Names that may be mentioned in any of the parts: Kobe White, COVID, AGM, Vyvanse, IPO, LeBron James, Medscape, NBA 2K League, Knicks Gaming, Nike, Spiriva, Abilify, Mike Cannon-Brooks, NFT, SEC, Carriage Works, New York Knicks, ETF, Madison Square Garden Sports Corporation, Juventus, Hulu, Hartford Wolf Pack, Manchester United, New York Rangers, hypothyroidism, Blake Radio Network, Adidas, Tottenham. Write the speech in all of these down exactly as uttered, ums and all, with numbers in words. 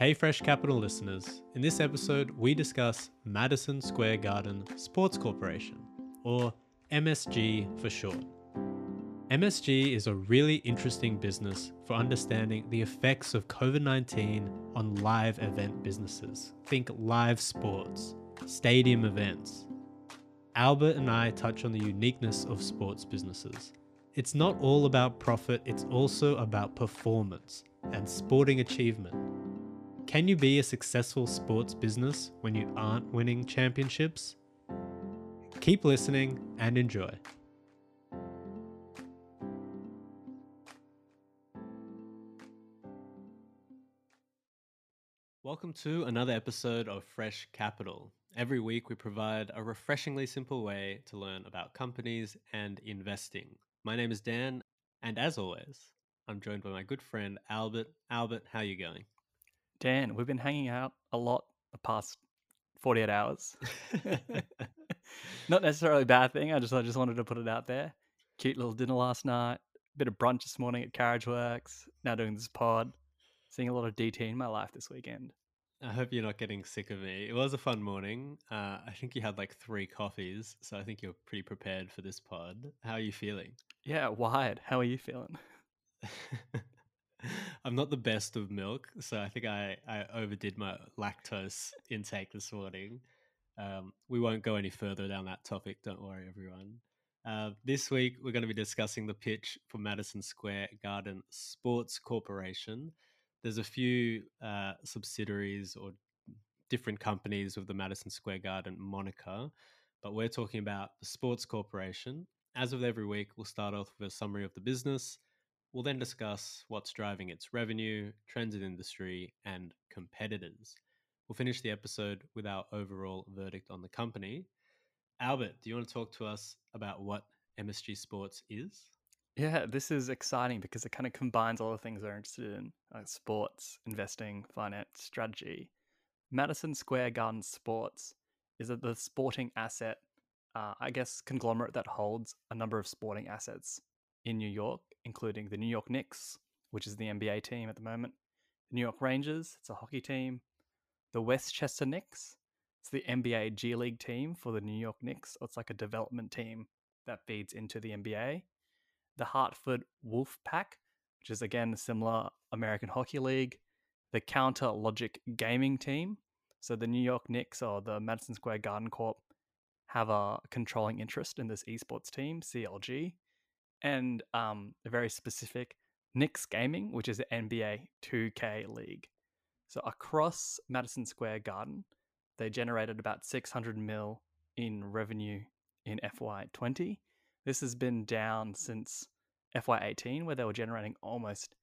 Hey Fresh Capital listeners, in this episode we discuss Madison Square Garden Sports Corporation, or M S G for short. M S G is a really interesting business for understanding the effects of COVID nineteen on live event businesses. Think live sports, stadium events. Albert and I touch on the uniqueness of sports businesses. It's not all about profit, it's also about performance and sporting achievement. Can you be a successful sports business when you aren't winning championships? Keep listening and enjoy. Welcome to another episode of Fresh Capital. Every week we provide a refreshingly simple way to learn about companies and investing. My name is Dan, and as always, I'm joined by my good friend Albert. Albert, how are you going? Dan, we've been hanging out a lot the past forty-eight hours. Not necessarily a bad thing. I just I just wanted to put it out there. Cute little dinner last night, bit of brunch this morning at Carriage Works, now doing this pod, seeing a lot of D T in my life this weekend. I hope you're not getting sick of me. It was a fun morning. Uh, I think you had like three coffees, so I think you're pretty prepared for this pod. How are you feeling? Yeah, wired. How are you feeling? I'm not the best of milk, so I think I, I overdid my lactose intake this morning. Um, we won't go any further down that topic, don't worry everyone. Uh, this week, we're going to be discussing the pitch for Madison Square Garden Sports Corporation. There's a few uh, subsidiaries or different companies with the Madison Square Garden moniker, but we're talking about the Sports Corporation. As with every week, we'll start off with a summary of the business. We'll then discuss what's driving its revenue, trends in industry, and competitors. We'll finish the episode with our overall verdict on the company. Albert, do you want to talk to us about what M S G Sports is? Yeah, this is exciting because it kind of combines all the things we're interested in, like sports, investing, finance, strategy. Madison Square Garden Sports is the sporting asset, uh, I guess, conglomerate that holds a number of sporting assets in New York, including the New York Knicks, which is the N B A team at the moment, the New York Rangers, it's a hockey team, the Westchester Knicks, it's the N B A G League team for the New York Knicks, or it's like a development team that feeds into the N B A, the Hartford Wolf Pack, which is again a similar American Hockey League, the Counter Logic Gaming team. So the New York Knicks or the Madison Square Garden Corp have a controlling interest in this esports team, C L G. And um, a very specific Knicks Gaming, which is the N B A two K League. So across Madison Square Garden, they generated about six hundred mil in revenue in F Y twenty. This has been down since F Y eighteen, where they were generating almost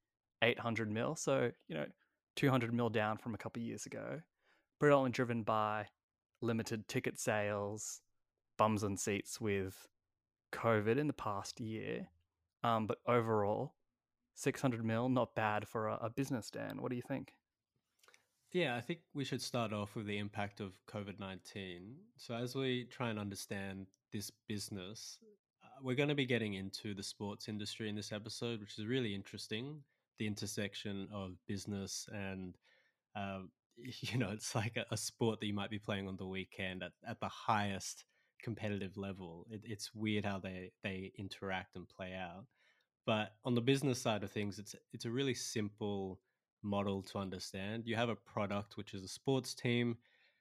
eight hundred mil. So, you know, two hundred mil down from a couple of years ago. Predominantly driven by limited ticket sales, bums on seats with COVID in the past year, um, but overall, six hundred mil, not bad for a, a business, Dan. What do you think? Yeah, I think we should start off with the impact of COVID nineteen. So as we try and understand this business, uh, we're going to be getting into the sports industry in this episode, which is really interesting, the intersection of business and, uh, you know, it's like a, a sport that you might be playing on the weekend at, at the highest competitive level. It, it's weird how they they interact and play out. But on the business side of things, it's it's a really simple model to understand. You have a product, which is a sports team.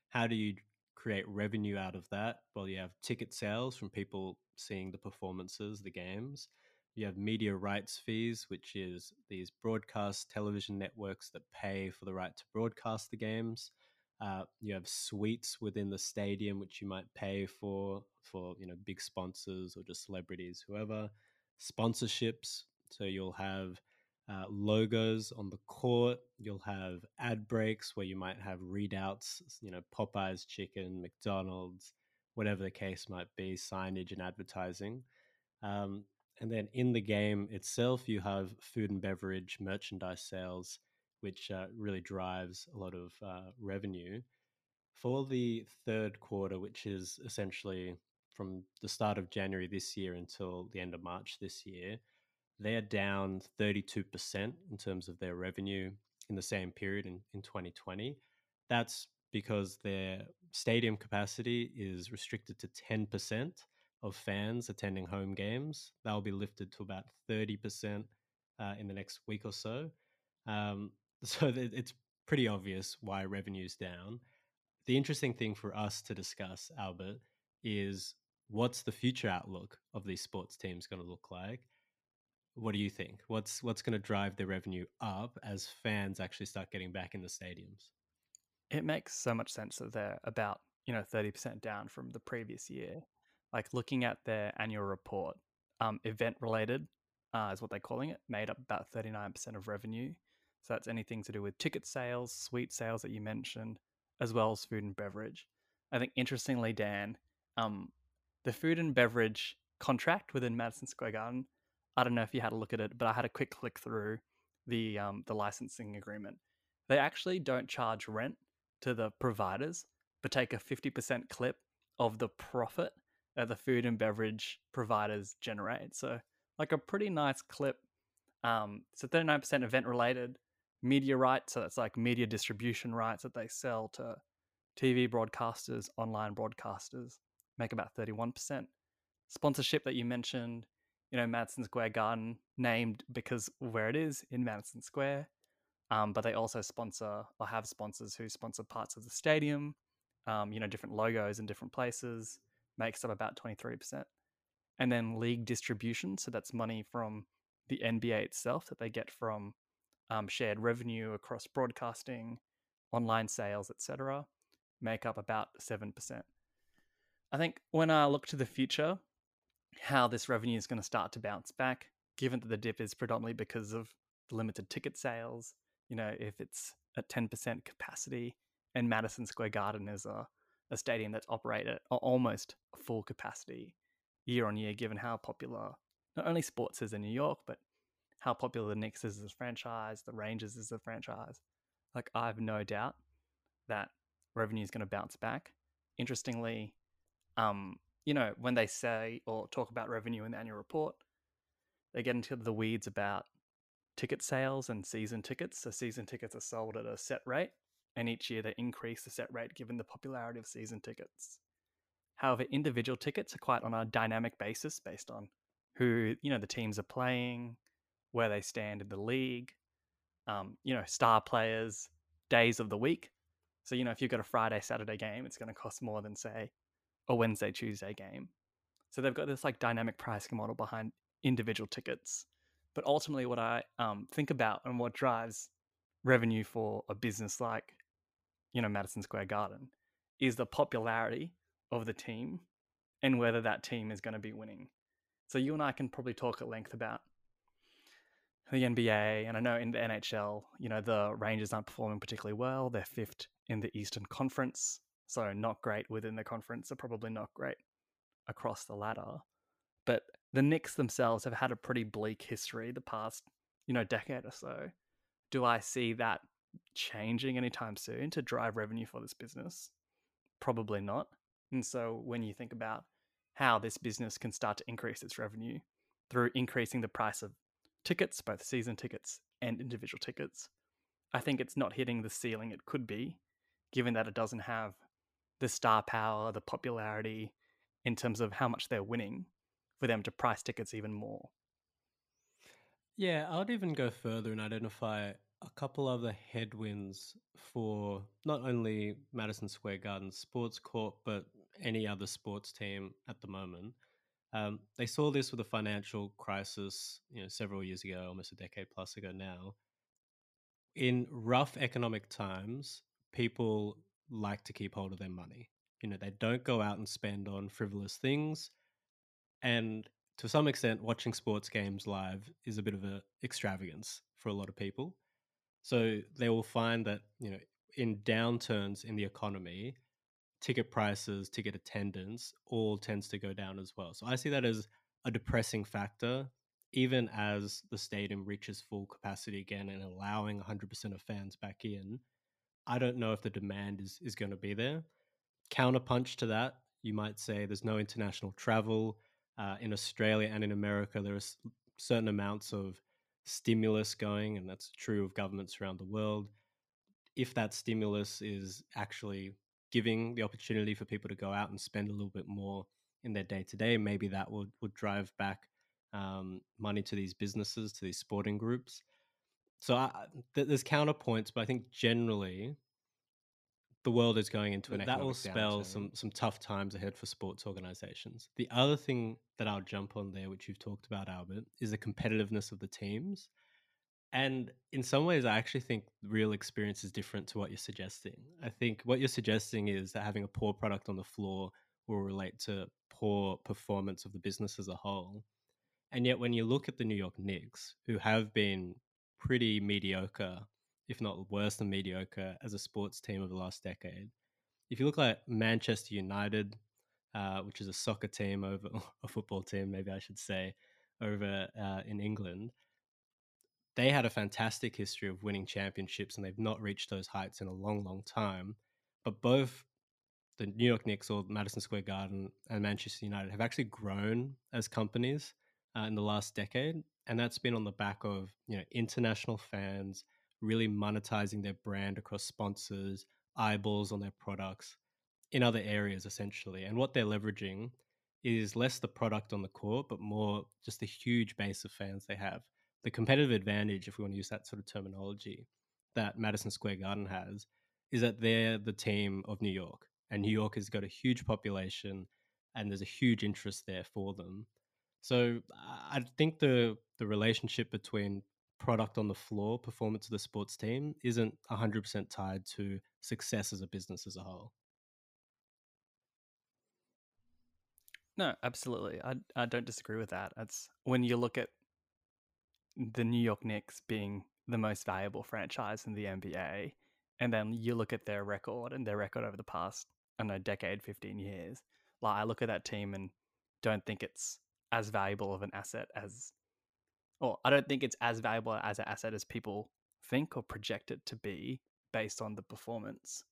How do you create revenue out of that? Well, you have ticket sales from people seeing the performances, the games. You have media rights fees, which is these broadcast television networks that pay for the right to broadcast the games. Uh, you have suites within the stadium, which you might pay for, for, you know, big sponsors or just celebrities, whoever. Sponsorships. So you'll have uh, logos on the court. You'll have ad breaks where you might have readouts, you know, Popeye's chicken, McDonald's, whatever the case might be, signage and advertising. Um, and then in the game itself, you have food and beverage, merchandise sales, which uh, really drives a lot of uh, revenue. For the third quarter, which is essentially from the start of January this year until the end of March this year, they're down thirty-two percent in terms of their revenue. in the same period in, in twenty twenty. That's because their stadium capacity is restricted to ten percent of fans attending home games. That will be lifted to about thirty percent uh, in the next week or so. Um, so th- it's pretty obvious why revenue's down. The interesting thing for us to discuss, Albert, is what's the future outlook of these sports teams going to look like? What do you think? What's what's going to drive their revenue up as fans actually start getting back in the stadiums? It makes so much sense that they're about, you know, thirty percent down from the previous year. Like, looking at their annual report, um, event related uh, is what they're calling it, made up about thirty-nine percent of revenue. So that's anything to do with ticket sales, suite sales that you mentioned, as well as food and beverage. I think, interestingly, Dan, um, the food and beverage contract within Madison Square Garden, I don't know if you had a look at it, but I had a quick click through the um, the licensing agreement. They actually don't charge rent to the providers, but take a fifty percent clip of the profit that the food and beverage providers generate. So, like, a pretty nice clip. Um, so thirty-nine percent event related, media rights. So that's like media distribution rights that they sell to T V broadcasters, online broadcasters, make about thirty-one percent. Sponsorship that you mentioned, you know, Madison Square Garden, named because where it is in Madison Square. Um, but they also sponsor or have sponsors who sponsor parts of the stadium, um, you know, different logos in different places, makes up about twenty-three percent. And then league distribution. So that's money from the N B A itself that they get from um, shared revenue across broadcasting, online sales, et cetera, make up about seven percent. I think when I look to the future, how this revenue is going to start to bounce back, given that the dip is predominantly because of the limited ticket sales. You know, if it's at ten percent capacity and Madison Square Garden is a, a stadium that's operated at almost full capacity year on year, given how popular not only sports is in New York, but how popular the Knicks is as a franchise, the Rangers is a franchise. Like, I have no doubt that revenue is going to bounce back. Interestingly, um, you know, when they say or talk about revenue in the annual report, they get into the weeds about ticket sales and season tickets. So season tickets are sold at a set rate, and each year they increase the set rate given the popularity of season tickets. However, individual tickets are quite on a dynamic basis based on who, you know, the teams are playing, where they stand in the league, um, you know, star players, days of the week. So, you know, if you've got a Friday, Saturday game, it's going to cost more than, say, a Wednesday, Tuesday game. So they've got this like dynamic pricing model behind individual tickets. But ultimately what I um, think about and what drives revenue for a business like, you know, Madison Square Garden is the popularity of the team and whether that team is going to be winning. So you and I can probably talk at length about the N B A, and I know in the N H L, you know, the Rangers aren't performing particularly well. They're fifth in the Eastern Conference, so not great within the conference. They're probably not great across the ladder. But the Knicks themselves have had a pretty bleak history the past, you know, decade or so. Do I see that changing anytime soon to drive revenue for this business? Probably not. And so when you think about how this business can start to increase its revenue through increasing the price of tickets, both season tickets and individual tickets, I think it's not hitting the ceiling it could be, given that it doesn't have the star power, the popularity in terms of how much they're winning for them to price tickets even more. Yeah, I would even go further and identify a couple other headwinds for not only Madison Square Garden Sports Corp, but any other sports team at the moment. Um, they saw this with the financial crisis, you know, several years ago, almost a decade plus ago now. In rough economic times, people like to keep hold of their money. You know, they don't go out and spend on frivolous things. And to some extent, watching sports games live is a bit of an extravagance for a lot of people. So they will find that, you know, in downturns in the economy, ticket prices, ticket attendance, all tends to go down as well. So I see that as a depressing factor, even as the stadium reaches full capacity again and allowing one hundred percent of fans back in. I don't know if the demand is, is going to be there. Counterpunch to that, you might say there's no international travel. Uh, in Australia and in America, there are certain amounts of stimulus going, and that's true of governments around the world, if that stimulus is actually giving the opportunity for people to go out and spend a little bit more in their day-to-day, maybe that would, would drive back um, money to these businesses, to these sporting groups. So I, th- there's counterpoints, but I think generally the world is going into an economic downturn. That will spell some, some tough times ahead for sports organizations. The other thing that I'll jump on there, which you've talked about, Albert, is the competitiveness of the teams. And in some ways, I actually think real experience is different to what you're suggesting. I think what you're suggesting is that having a poor product on the floor will relate to poor performance of the business as a whole. And yet when you look at the New York Knicks, who have been pretty mediocre, if not worse than mediocre, as a sports team over the last decade. If you look at Manchester United, uh, which is a soccer team over a football team, maybe I should say, over uh, in England, they had a fantastic history of winning championships, and they've not reached those heights in a long, long time. But both the New York Knicks, or Madison Square Garden, and Manchester United have actually grown as companies uh, in the last decade. And that's been on the back of, you know, international fans really monetizing their brand across sponsors, eyeballs on their products in other areas, essentially. And what they're leveraging is less the product on the court, but more just the huge base of fans they have. The competitive advantage, if we want to use that sort of terminology, that Madison Square Garden has is that they're the team of New York. And New York has got a huge population, and there's a huge interest there for them. So I think the the relationship between product on the floor, performance of the sports team, isn't one hundred percent tied to success as a business as a whole. No, absolutely. I I don't disagree with that. That's when you look at the New York Knicks being the most valuable franchise in the N B A, and then you look at their record and their record over the past, I don't know, decade, fifteen years. Like, I look at that team and don't think it's as valuable of an asset as, or I don't think it's as valuable as an asset as people think or project it to be based on the performance.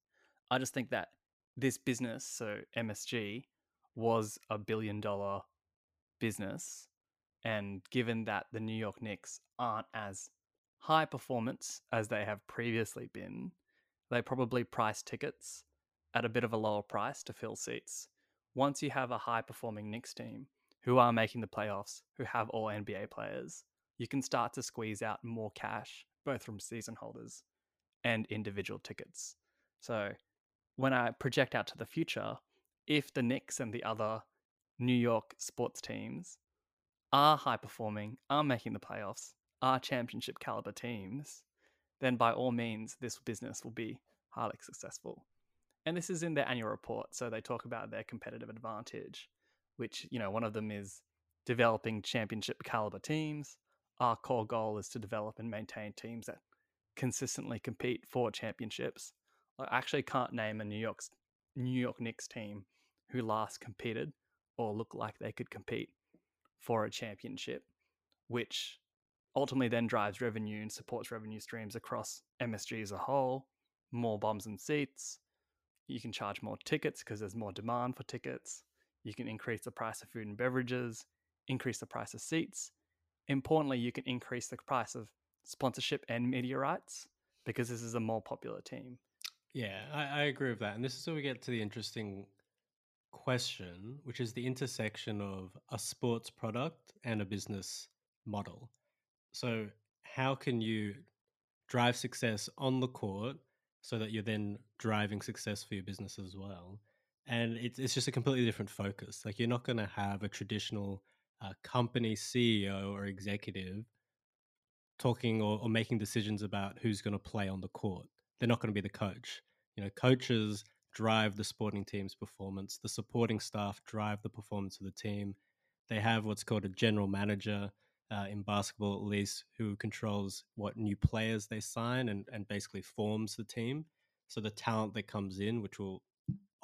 I just think that this business, so M S G, was a billion dollar business. And given that the New York Knicks aren't as high performance as they have previously been, they probably price tickets at a bit of a lower price to fill seats. Once you have a high performing Knicks team who are making the playoffs, who have all N B A players, you can start to squeeze out more cash, both from season holders and individual tickets. So when I project out to the future, if the Knicks and the other New York sports teams are high performing, are making the playoffs, are championship caliber teams, then by all means, this business will be highly successful. And this is in their annual report. So they talk about their competitive advantage, which, you know, one of them is developing championship caliber teams. Our core goal is to develop and maintain teams that consistently compete for championships. I actually can't name a New York's New York Knicks team who last competed or looked like they could compete for a championship, which ultimately then drives revenue and supports revenue streams across M S G as a whole. More bombs and seats. You can charge more tickets because there's more demand for tickets. You can increase the price of food and beverages, increase the price of seats. Importantly, you can increase the price of sponsorship and media rights because this is a more popular team. Yeah, I, I agree with that. And this is where we get to the interesting question, which is the intersection of a sports product and a business model. So how can you drive success on the court so that you're then driving success for your business as well? And it's it's just a completely different focus. Like, you're not going to have a traditional uh, company C E O or executive talking or, or making decisions about who's going to play on the court. They're not going to be the coach. You know, coaches drive the sporting team's performance. The supporting staff drive the performance of the team. They have what's called a general manager uh, in basketball, at least, who controls what new players they sign and, and basically forms the team. So the talent that comes in, which will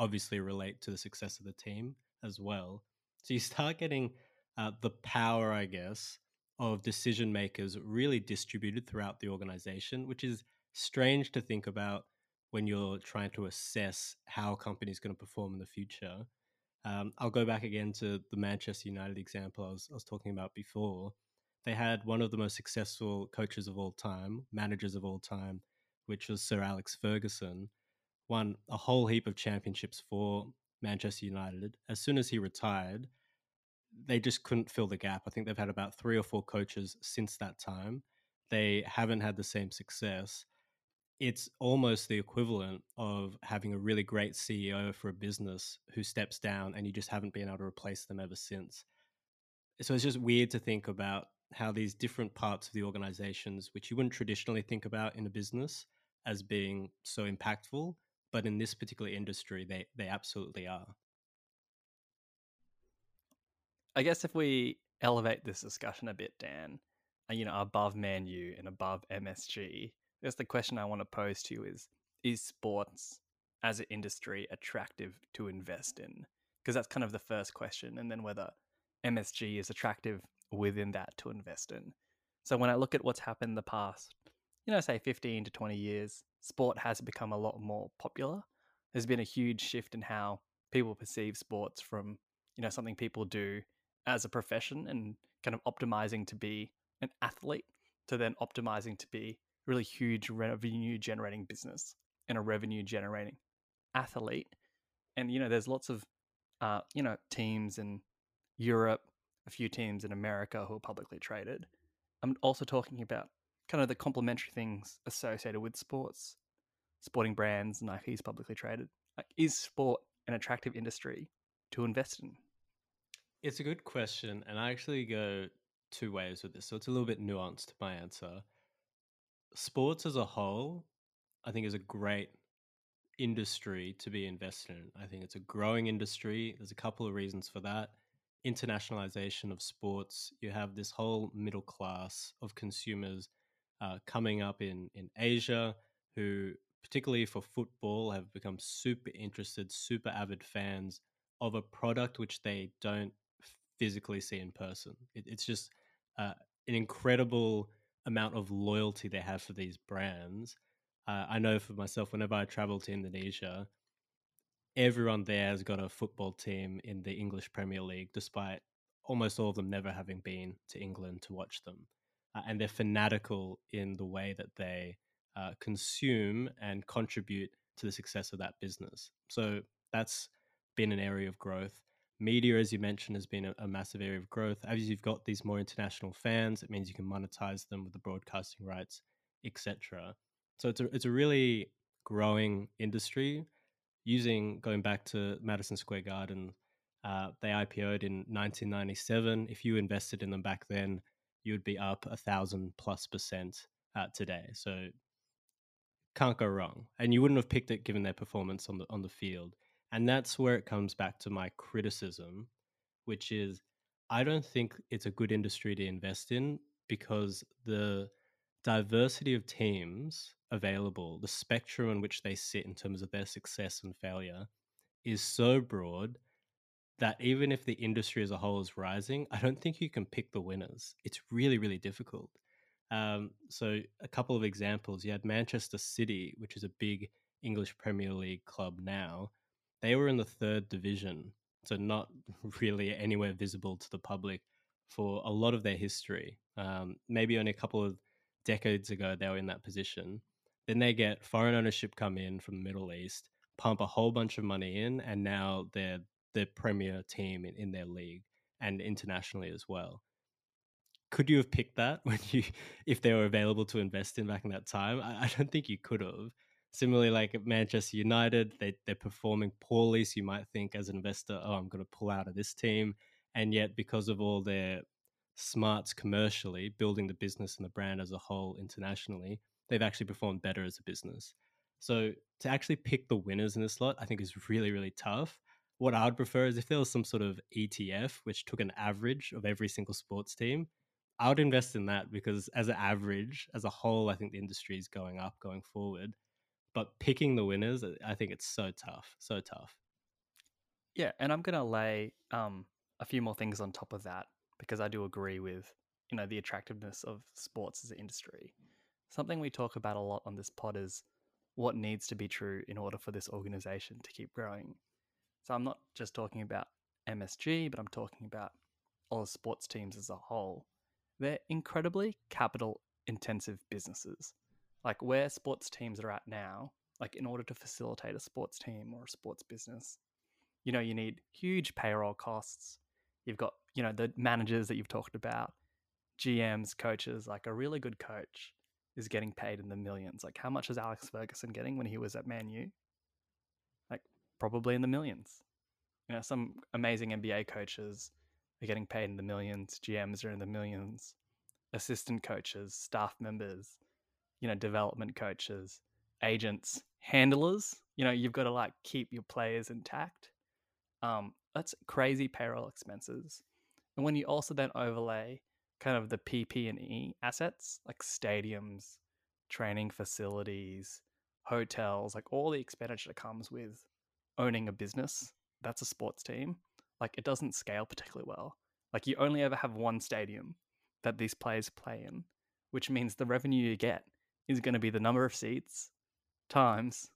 obviously relate to the success of the team as well. So you start getting uh, the power, I guess, of decision makers really distributed throughout the organization, which is strange to think about when you're trying to assess how a company is going to perform in the future. Um, I'll go back again to the Manchester United example I was, I was talking about before. they had one of the most successful coaches of all time, managers of all time, which was Sir Alex Ferguson, won a whole heap of championships for Manchester United. As soon as he retired, they just couldn't fill the gap. I think they've had about three or four coaches since that time. They haven't had the same success. It's almost the equivalent of having a really great C E O for a business who steps down and you just haven't been able to replace them ever since. So it's just weird to think about how these different parts of the organizations, which you wouldn't traditionally think about in a business as being so impactful, but in this particular industry, they they absolutely are. I guess if we elevate this discussion a bit, Dan, you know, above Man U and above M S G, that's the question I want to pose to you is, is sports as an industry attractive to invest in? Because that's kind of the first question. And then whether M S G is attractive within that to invest in. So when I look at what's happened in the past, you know, say fifteen to twenty years, sport has become a lot more popular. There's been a huge shift in how people perceive sports from, you know, something people do as a profession and kind of optimizing to be an athlete to then optimizing to be really huge revenue generating business and a revenue generating athlete. And, you know, there's lots of, uh, you know, teams in Europe, a few teams in America who are publicly traded. I'm also talking about kind of the complementary things associated with sports, sporting brands, Nike is publicly traded. Like, is sport an attractive industry to invest in? It's a good question. And I actually go two ways with this. So it's a little bit nuanced, my answer. Sports as a whole, I think, is a great industry to be invested in. I think it's a growing industry. There's a couple of reasons for that. Internationalization of sports. You have this whole middle class of consumers uh, coming up in, in Asia who, particularly for football, have become super interested, super avid fans of a product which they don't physically see in person. It, it's just uh, an incredible amount of loyalty they have for these brands. Uh, I know for myself, whenever I travel to Indonesia, everyone there has got a football team in the English Premier League, despite almost all of them never having been to England to watch them. Uh, and they're fanatical in the way that they uh, consume and contribute to the success of that business. So that's been an area of growth. Media, as you mentioned, has been a, a massive area of growth. As you've got these more international fans, it means you can monetize them with the broadcasting rights, et cetera. So it's a, it's a really growing industry. Using, going back to Madison Square Garden, uh, they I P O'd in nineteen ninety-seven. If you invested in them back then, you would be up a thousand plus percent uh, today. So can't go wrong. And you wouldn't have picked it given their performance on the on the field. And that's where it comes back to my criticism, which is I don't think it's a good industry to invest in because the diversity of teams available, the spectrum in which they sit in terms of their success and failure is so broad that even if the industry as a whole is rising, I don't think you can pick the winners. It's really, really difficult. Um, so a couple of examples, you had Manchester City, which is a big English Premier League club now. They were in the third division, so not really anywhere visible to the public for a lot of their history. Um, maybe only a couple of decades ago, they were in that position. Then they get foreign ownership come in from the Middle East, pump a whole bunch of money in, and now they're the premier team in, in their league and internationally as well. Could you have picked that when you, if they were available to invest in back in that time? I, I don't think you could have. Similarly, like at Manchester United, they, they're performing poorly. So you might think as an investor, oh, I'm going to pull out of this team. And yet because of all their smarts commercially, building the business and the brand as a whole internationally, they've actually performed better as a business. So to actually pick the winners in this lot, I think is really, really tough. What I would prefer is if there was some sort of E T F, which took an average of every single sports team, I would invest in that because as an average, as a whole, I think the industry is going up, going forward. But picking the winners, I think it's so tough, so tough. Yeah, and I'm going to lay um, a few more things on top of that because I do agree with, you know, the attractiveness of sports as an industry. Something we talk about a lot on this pod is what needs to be true in order for this organization to keep growing. So I'm not just talking about M S G, but I'm talking about all sports teams as a whole. they're incredibly capital intensive businesses. Like where sports teams are at now, like in order to facilitate a sports team or a sports business, you know, you need huge payroll costs. You've got, you know, the managers that you've talked about, G Ms, coaches. Like a really good coach is getting paid in the millions. Like how much is Alex Ferguson getting when he was at Man U? Like probably in the millions. You know, some amazing N B A coaches are getting paid in the millions. G Ms are in the millions. Assistant coaches, staff members, you know, development coaches, agents, handlers. You know, you've got to like keep your players intact. Um, that's crazy payroll expenses. And when you also then overlay kind of the P P and E assets, like stadiums, training facilities, hotels, like all the expenditure that comes with owning a business, that's a sports team. Like it doesn't scale particularly well. Like you only ever have one stadium that these players play in, which means the revenue you get is going to be the number of seats times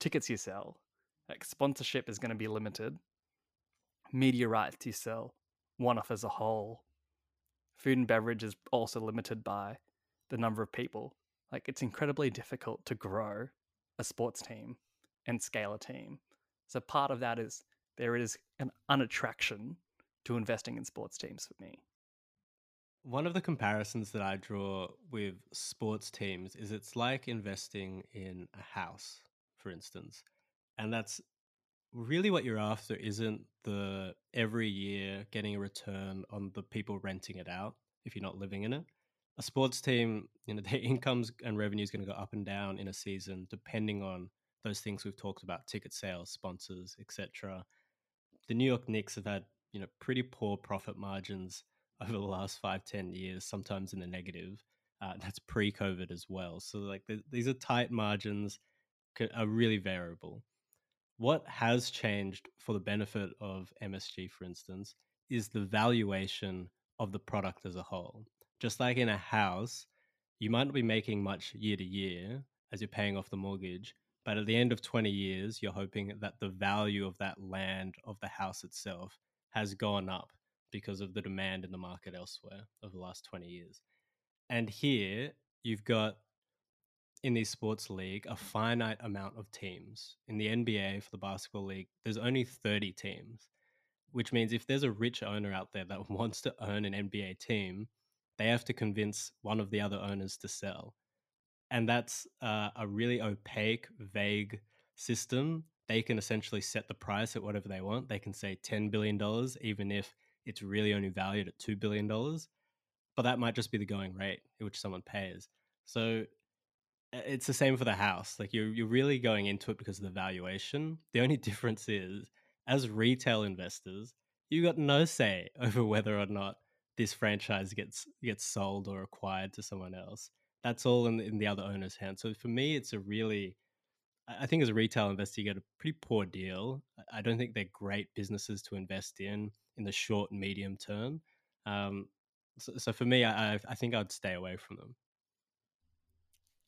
tickets you sell. Like sponsorship is going to be limited. Media rights you sell, one off as a whole. Food and beverage is also limited by the number of people. Like it's incredibly difficult to grow a sports team and scale a team. So part of that is there is an unattraction to investing in sports teams for me. One of the comparisons that I draw with sports teams is it's like investing in a house, for instance. And that's really what you're after isn't the every year getting a return on the people renting it out if you're not living in it. A sports team, you know, their incomes and revenue is going to go up and down in a season depending on those things we've talked about, ticket sales, sponsors, et cetera. The New York Knicks have had, you know, pretty poor profit margins over the last five, ten years, sometimes in the negative. Uh, that's pre-COVID as well. So like th- these are tight margins, c- are really variable. What has changed for the benefit of M S G, for instance, is the valuation of the product as a whole. Just like in a house, you might not be making much year to year as you're paying off the mortgage, but at the end of twenty years, you're hoping that the value of that land, of the house itself, has gone up because of the demand in the market elsewhere over the last twenty years. And here you've got, in the sports league, a finite amount of teams. In the N B A, for the basketball league, there's only thirty teams, which means if there's a rich owner out there that wants to own an N B A team, they have to convince one of the other owners to sell. And that's uh, a really opaque, vague system. They can essentially set the price at whatever they want. They can say ten billion dollars, even if it's really only valued at two billion dollars. But that might just be the going rate at which someone pays. So it's the same for the house. Like you're, you're really going into it because of the valuation. The only difference is, as retail investors, you got no say over whether or not this franchise gets gets sold or acquired to someone else. That's all in the, in the other owner's hands. So for me, it's a really, I think as a retail investor, you get a pretty poor deal. I don't think they're great businesses to invest in in the short and medium term. Um, so, so for me, I, I think I'd stay away from them.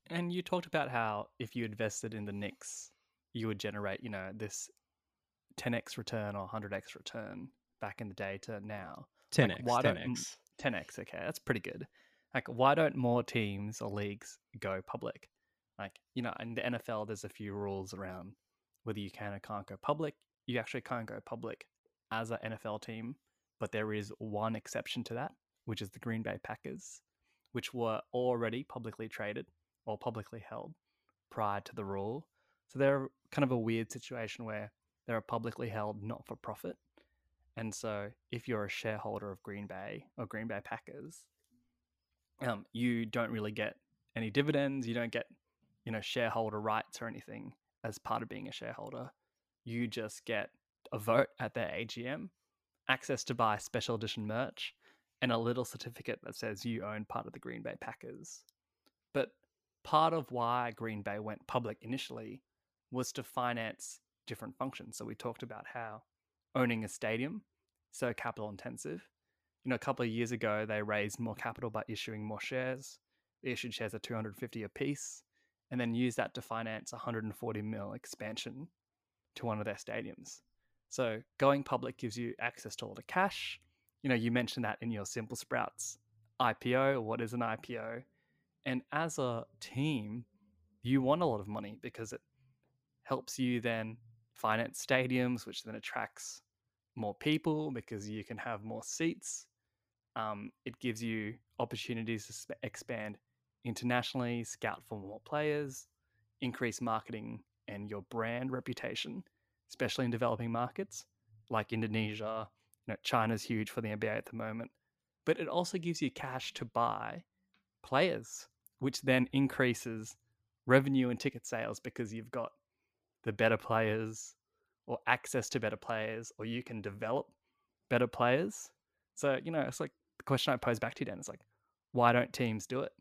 And you talked about how if you invested in the Knicks, you would generate, you know, this ten x return or one hundred x return back in the day to now. ten x, like, ten x. ten x, okay. That's pretty good. Like, why don't more teams or leagues go public? Like, you know, in the N F L, there's a few rules around whether you can or can't go public. You actually can't go public as an N F L team, but there is one exception to that, which is the Green Bay Packers, which were already publicly traded or publicly held prior to the rule. So they're kind of a weird situation where they're a publicly held not-for-profit. And so if you're a shareholder of Green Bay or Green Bay Packers, Um, you don't really get any dividends. You don't get, you know, shareholder rights or anything as part of being a shareholder. You just get a vote at their A G M, access to buy special edition merch, and a little certificate that says you own part of the Green Bay Packers. But part of why Green Bay went public initially was to finance different functions. So we talked about how owning a stadium, so capital intensive. You know, a couple of years ago, they raised more capital by issuing more shares. They issued shares at two hundred fifty a piece and then used that to finance one hundred forty mil expansion to one of their stadiums. So going public gives you access to all the cash. You know, you mentioned that in your Simple Sprouts I P O, what is an I P O? And as a team, you want a lot of money because it helps you then finance stadiums, which then attracts more people because you can have more seats. Um, it gives you opportunities to sp- expand internationally, scout for more players, increase marketing and your brand reputation, especially in developing markets like Indonesia. You know, China's huge for the N B A at the moment, but it also gives you cash to buy players, which then increases revenue and ticket sales because you've got the better players or access to better players, or you can develop better players. So, you know, it's like the question I pose back to you, Dan, is like, why don't teams do it?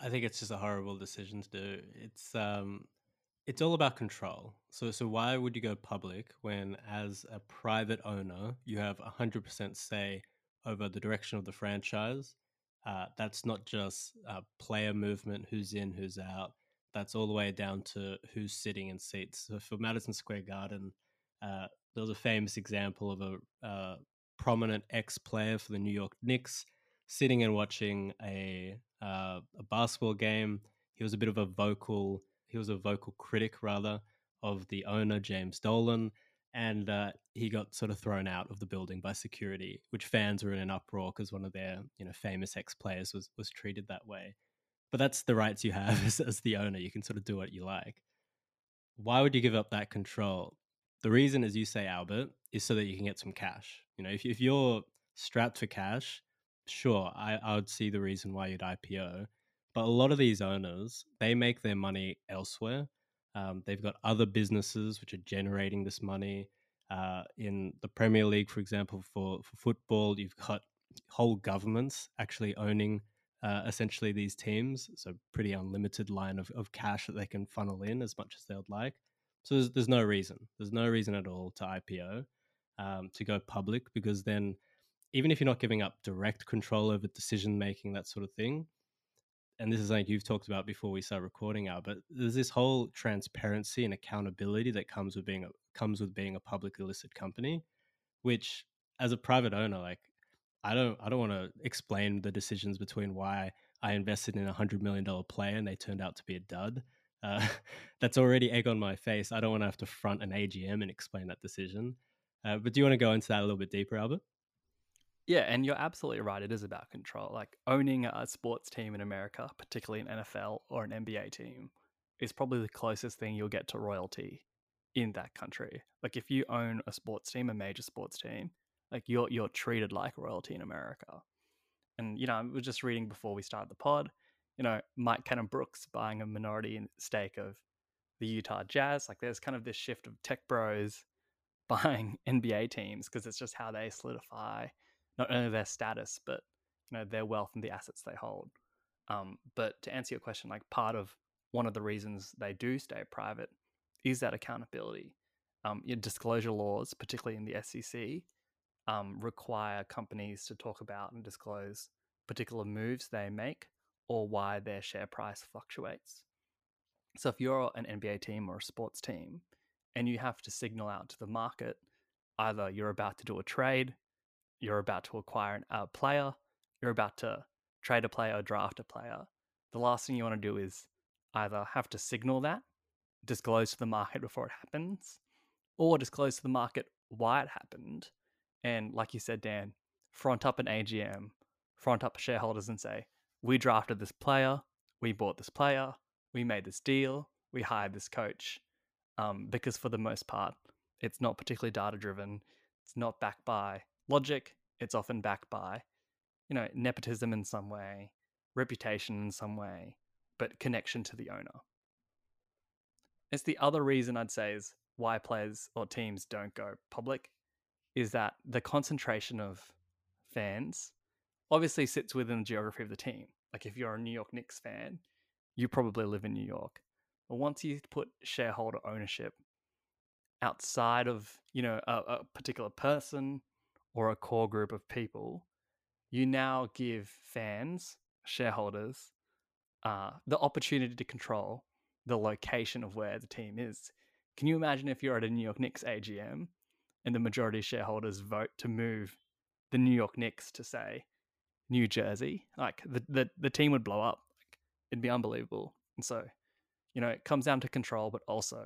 I think it's just a horrible decision to do. It's um, it's all about control. So, so why would you go public when, as a private owner, you have one hundred percent say over the direction of the franchise? Uh, that's not just uh, player movement, who's in, who's out. That's all the way down to who's sitting in seats. So for Madison Square Garden, uh, there was a famous example of a uh, prominent ex-player for the New York Knicks sitting and watching a uh, a basketball game. He was a bit of a vocal, he was a vocal critic rather of the owner, James Dolan, and uh, he got sort of thrown out of the building by security, which fans were in an uproar because one of their, you know, famous ex-players was was treated that way. But that's the rights you have as, as the owner. You can sort of do what you like. Why would you give up that control? The reason, as you say, Albert, is so that you can get some cash. You know, if, if you're strapped for cash, sure, I, I would see the reason why you'd I P O. But a lot of these owners, they make their money elsewhere. Um, they've got other businesses which are generating this money. Uh, in the Premier League, for example, for, for football, you've got whole governments actually owning Uh, essentially these teams, so pretty unlimited line of, of cash that they can funnel in as much as they would like. So there's, there's no reason. There's no reason at all to I P O, um, to go public, because then even if you're not giving up direct control over decision-making, that sort of thing, and this is something you've talked about before we start recording out, but there's this whole transparency and accountability that comes with being a, comes with being a publicly listed company, which as a private owner, like, I don't I don't want to explain the decisions between why I invested in a one hundred million dollars player and they turned out to be a dud. Uh, that's already egg on my face. I don't want to have to front an A G M and explain that decision. Uh, but do you want to go into that a little bit deeper, Albert? Yeah, and you're absolutely right. It is about control. Like owning a sports team in America, particularly an N F L or an N B A team, is probably the closest thing you'll get to royalty in that country. Like if you own a sports team, a major sports team, like you're you're treated like royalty in America. And, you know, I was just reading before we started the pod, you know, Mike Cannon-Brooks buying a minority stake of the Utah Jazz. Like there's kind of this shift of tech bros buying N B A teams because it's just how they solidify not only their status, but, you know, their wealth and the assets they hold. Um, but to answer your question, like part of one of the reasons they do stay private is that accountability. Um, your disclosure laws, particularly in the S E C, Um, require companies to talk about and disclose particular moves they make or why their share price fluctuates. So if you're an N B A team or a sports team and you have to signal out to the market, either you're about to do a trade, you're about to acquire a player, you're about to trade a player or draft a player, the last thing you want to do is either have to signal that, disclose to the market before it happens, or disclose to the market why it happened. And like you said, Dan, front up an A G M, front up shareholders and say, we drafted this player, we bought this player, we made this deal, we hired this coach. Um, because for the most part, it's not particularly data-driven. It's not backed by logic. It's often backed by, you know, nepotism in some way, reputation in some way, but connection to the owner. It's the other reason I'd say is why players or teams don't go public. Is that the concentration of fans obviously sits within the geography of the team. Like if you're a New York Knicks fan, you probably live in New York. But once you put shareholder ownership outside of, you know, a, a particular person or a core group of people, you now give fans, shareholders, uh, the opportunity to control the location of where the team is. Can you imagine if you're at a New York Knicks A G M and the majority of shareholders vote to move the New York Knicks to, say, New Jersey, like the, the, the team would blow up. Like, it'd be unbelievable. And so, you know, it comes down to control, but also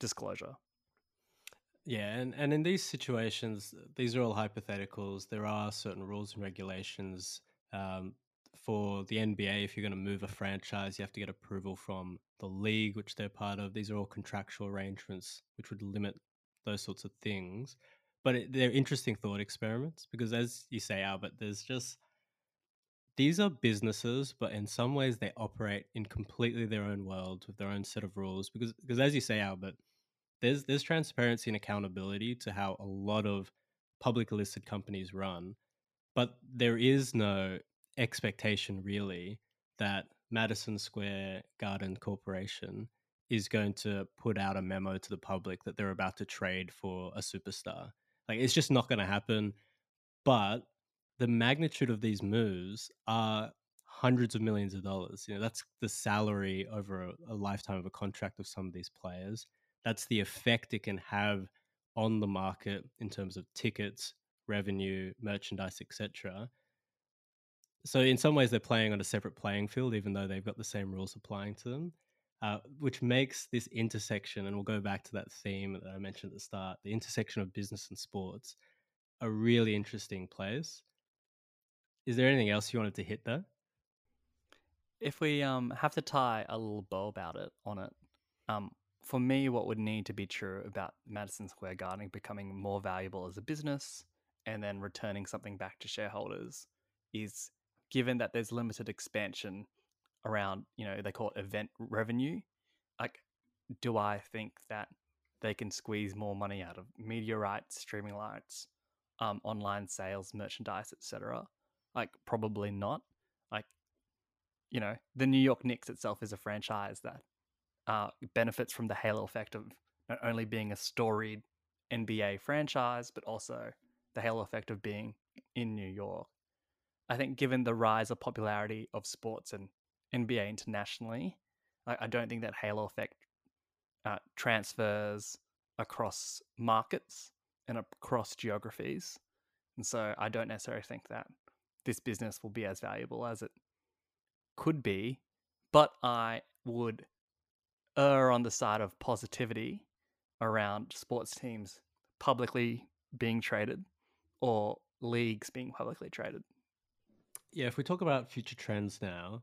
disclosure. Yeah, and, and in these situations, these are all hypotheticals. There are certain rules and regulations. Um, for the N B A, if you're going to move a franchise, you have to get approval from the league, which they're part of. These are all contractual arrangements, which would limit those sorts of things. But it, they're interesting thought experiments because, as you say, Albert, there's just... these are businesses, but in some ways they operate in completely their own world with their own set of rules. Because, because as you say, Albert, there's there's transparency and accountability to how a lot of publicly listed companies run, but there is no expectation really that Madison Square Garden Corporation is going to put out a memo to the public that they're about to trade for a superstar. Like, it's just not going to happen. But the magnitude of these moves are hundreds of millions of dollars. You know, that's the salary over a, a lifetime of a contract of some of these players. That's the effect it can have on the market in terms of tickets, revenue, merchandise, et cetera. So in some ways, they're playing on a separate playing field, even though they've got the same rules applying to them, uh, which makes this intersection, and we'll go back to that theme that I mentioned at the start, the intersection of business and sports, a really interesting place. Is there anything else you wanted to hit there? If we um, have to tie a little bow about it on it, um, for me, what would need to be true about Madison Square Garden becoming more valuable as a business and then returning something back to shareholders is, given that there's limited expansion around, you know, they call it event revenue, like, do I think that they can squeeze more money out of media rights, streaming rights, um, online sales, merchandise, et cetera? Like, probably not. Like, you know, the New York Knicks itself is a franchise that uh, benefits from the halo effect of not only being a storied N B A franchise, but also the halo effect of being in New York. I think given the rise of popularity of sports and N B A internationally, I don't think that halo effect uh, transfers across markets and across geographies. And so I don't necessarily think that this business will be as valuable as it could be, but I would err on the side of positivity around sports teams publicly being traded or leagues being publicly traded. Yeah, if we talk about future trends now,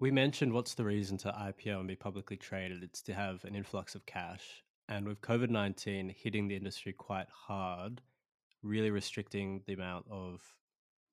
we mentioned what's the reason to I P O and be publicly traded. It's to have an influx of cash. And with COVID nineteen hitting the industry quite hard, really restricting the amount of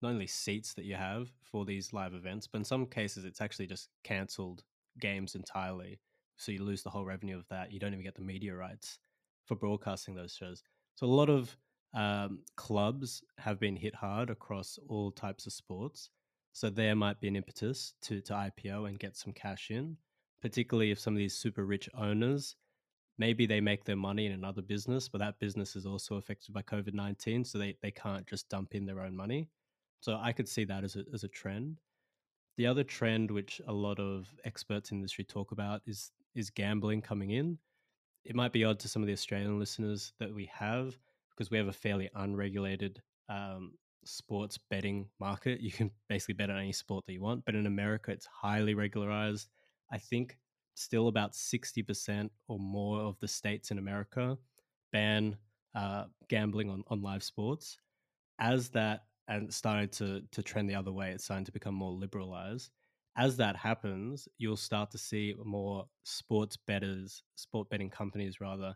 not only seats that you have for these live events, but in some cases it's actually just cancelled games entirely. So you lose the whole revenue of that. You don't even get the media rights for broadcasting those shows. So a lot of Um, clubs have been hit hard across all types of sports. So there might be an impetus to, to I P O and get some cash in, particularly if some of these super rich owners, maybe they make their money in another business, but that business is also affected by COVID nineteen. So they, they can't just dump in their own money. So I could see that as a, as a trend. The other trend, which a lot of experts in the industry talk about, is, is gambling coming in. It might be odd to some of the Australian listeners that we have, because we have a fairly unregulated um, sports betting market. You can basically bet on any sport that you want. But in America, it's highly regularized. I think still about sixty percent or more of the states in America ban uh, gambling on, on live sports. As that and started to, to trend the other way, it's starting to become more liberalized. As that happens, you'll start to see more sports bettors, sport betting companies rather,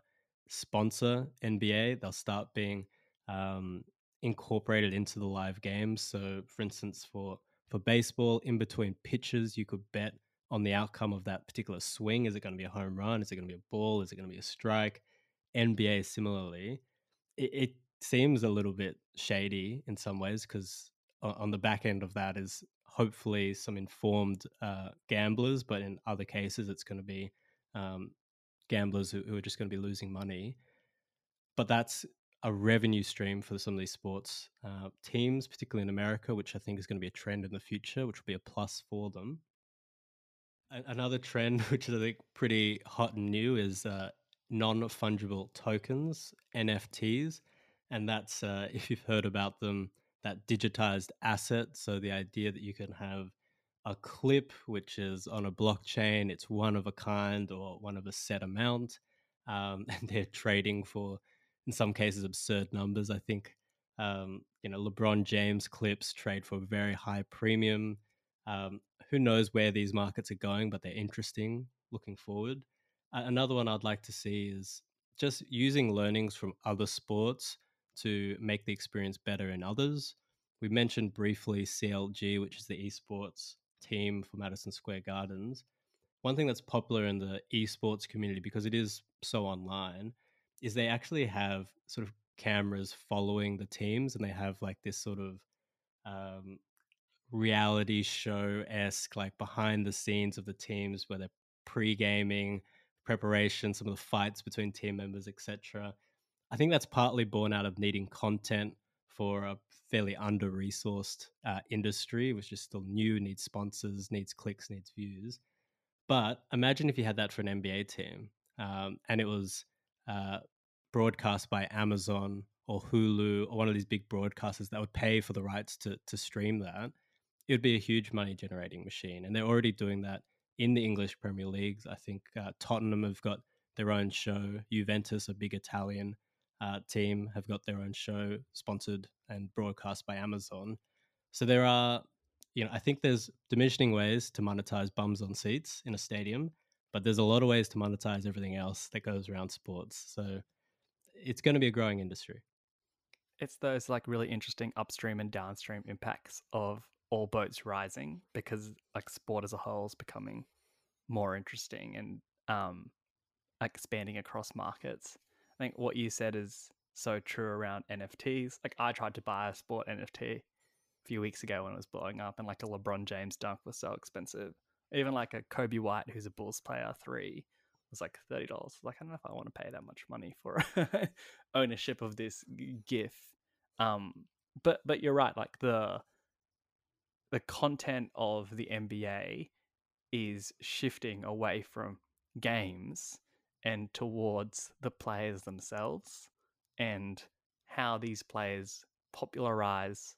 sponsor N B A. They'll start being um, incorporated into the live games. So for instance, for, for baseball, in between pitches, you could bet on the outcome of that particular swing. Is it going to be a home run? Is it going to be a ball? Is it going to be a strike? N B A similarly. It, it seems a little bit shady in some ways because on the back end of that is hopefully some informed uh, gamblers, but in other cases, it's going to be um, gamblers who, who are just going to be losing money. But that's a revenue stream for some of these sports uh, teams, particularly in America, which I think is going to be a trend in the future, which will be a plus for them. A- another trend, which is I think pretty hot and new, is uh, non-fungible tokens, N F Ts. And that's, uh, if you've heard about them, that digitized asset. So the idea that you can have a clip, which is on a blockchain, it's one of a kind or one of a set amount. Um, and they're trading for, in some cases, absurd numbers. I think, um, you know, LeBron James clips trade for very high premium. Um, who knows where these markets are going, but they're interesting looking forward. Uh, another one I'd like to see is just using learnings from other sports to make the experience better in others. We mentioned briefly C L G, which is the esports team for Madison Square Gardens. One thing that's popular in the esports community, because it is so online, is they actually have sort of cameras following the teams, and they have like this sort of um, reality show-esque, like behind the scenes of the teams where they're pre-gaming, preparation, some of the fights between team members, et cetera. I think that's partly born out of needing content for a fairly under-resourced uh, industry, which is still new, needs sponsors, needs clicks, needs views. But imagine if you had that for an N B A team um, and it was uh, broadcast by Amazon or Hulu or one of these big broadcasters that would pay for the rights to, to stream that. It would be a huge money-generating machine. And they're already doing that in the English Premier Leagues. I think uh, Tottenham have got their own show. Juventus, a big Italian uh, team, have got their own show sponsored and broadcast by Amazon. So there are... You know, I think there's diminishing ways to monetize bums on seats in a stadium, but there's a lot of ways to monetize everything else that goes around sports. So it's going to be a growing industry. It's those like really interesting upstream and downstream impacts of all boats rising, because like sport as a whole is becoming more interesting and um, expanding across markets. I think what you said is so true around N F Ts. Like I tried to buy a sport N F T few weeks ago when it was blowing up, and like a LeBron James dunk was so expensive. Even like a Kobe White, who's a Bulls player, three was like thirty dollars. Like, I don't know if I want to pay that much money for ownership of this GIF. Um, but but you're right. Like the the content of the N B A is shifting away from games and towards the players themselves and how these players popularize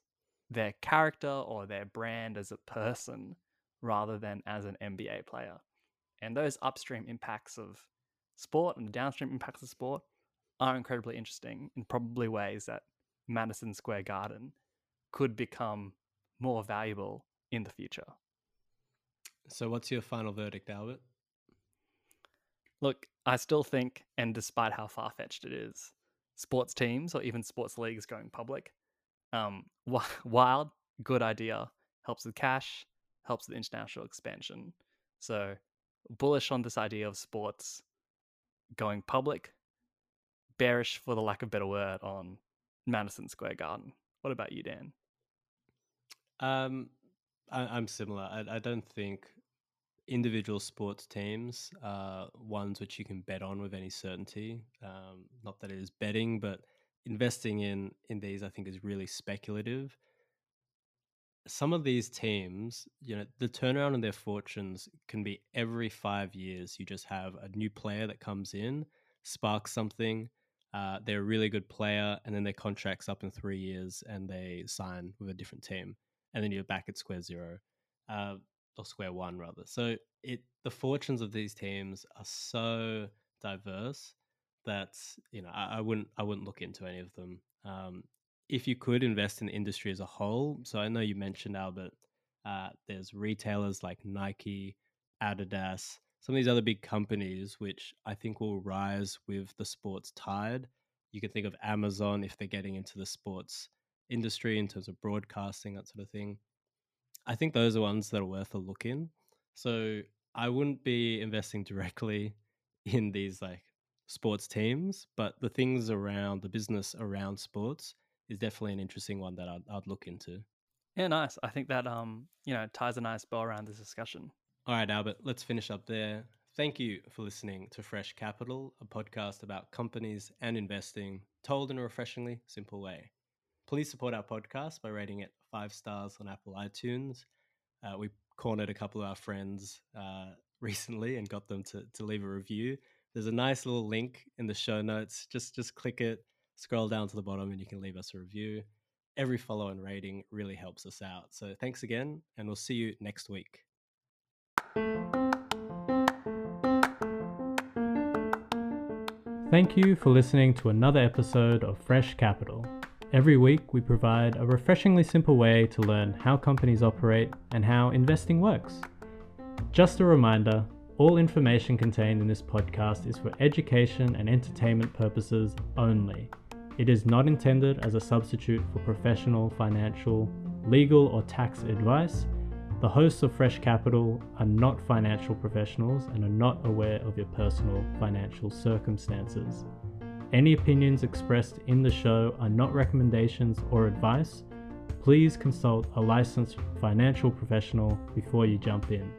their character or their brand as a person rather than as an N B A player. And those upstream impacts of sport and the downstream impacts of sport are incredibly interesting in probably ways that Madison Square Garden could become more valuable in the future. So what's your final verdict, Albert? Look, I still think, and despite how far-fetched it is, sports teams or even sports leagues going public, Um, wild, good idea, helps with cash, helps with international expansion. So bullish on this idea of sports going public, bearish, for the lack of a better word, on Madison Square Garden. What about you, Dan? Um, I, I'm similar. I, I don't think individual sports teams are ones which you can bet on with any certainty. Um, not that it is betting, but investing in in these, I think, is really speculative. Some of these teams, you know, the turnaround in their fortunes can be every five years. You just have a new player that comes in, sparks something. Uh, they're a really good player, and then their contract's up in three years, and they sign with a different team, and then you're back at square zero, uh, or square one rather. So it the fortunes of these teams are so diverse. That's, you know, I, I wouldn't I wouldn't look into any of them. Um, if you could invest in the industry as a whole, so I know you mentioned, Albert, uh, there's retailers like Nike, Adidas, some of these other big companies, which I think will rise with the sports tide. You can think of Amazon if they're getting into the sports industry in terms of broadcasting, that sort of thing. I think those are ones that are worth a look in. So I wouldn't be investing directly in these like sports teams, but the things around the business around sports is definitely an interesting one that I'd, I'd look into. Yeah, nice. I think that, um, you know, ties a nice bow around this discussion. All right, Albert, let's finish up there. Thank you for listening to Fresh Capital, a podcast about companies and investing told in a refreshingly simple way. Please support our podcast by rating it five stars on Apple iTunes. Uh, we cornered a couple of our friends uh, recently and got them to, to leave a review. There's a nice little link in the show notes. Just just click it, scroll down to the bottom, and you can leave us a review. every follow and rating really helps us out. So thanks again, and we'll see you next week. Thank you for listening to another episode of Fresh Capital. Every week, we provide a refreshingly simple way to learn how companies operate and how investing works. Just a reminder, all information contained in this podcast is for education and entertainment purposes only. It is not intended as a substitute for professional, financial, legal, or tax advice. The hosts of Fresh Capital are not financial professionals and are not aware of your personal financial circumstances. Any opinions expressed in the show are not recommendations or advice. Please consult a licensed financial professional before you jump in.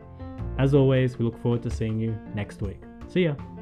As always, we look forward to seeing you next week. See ya!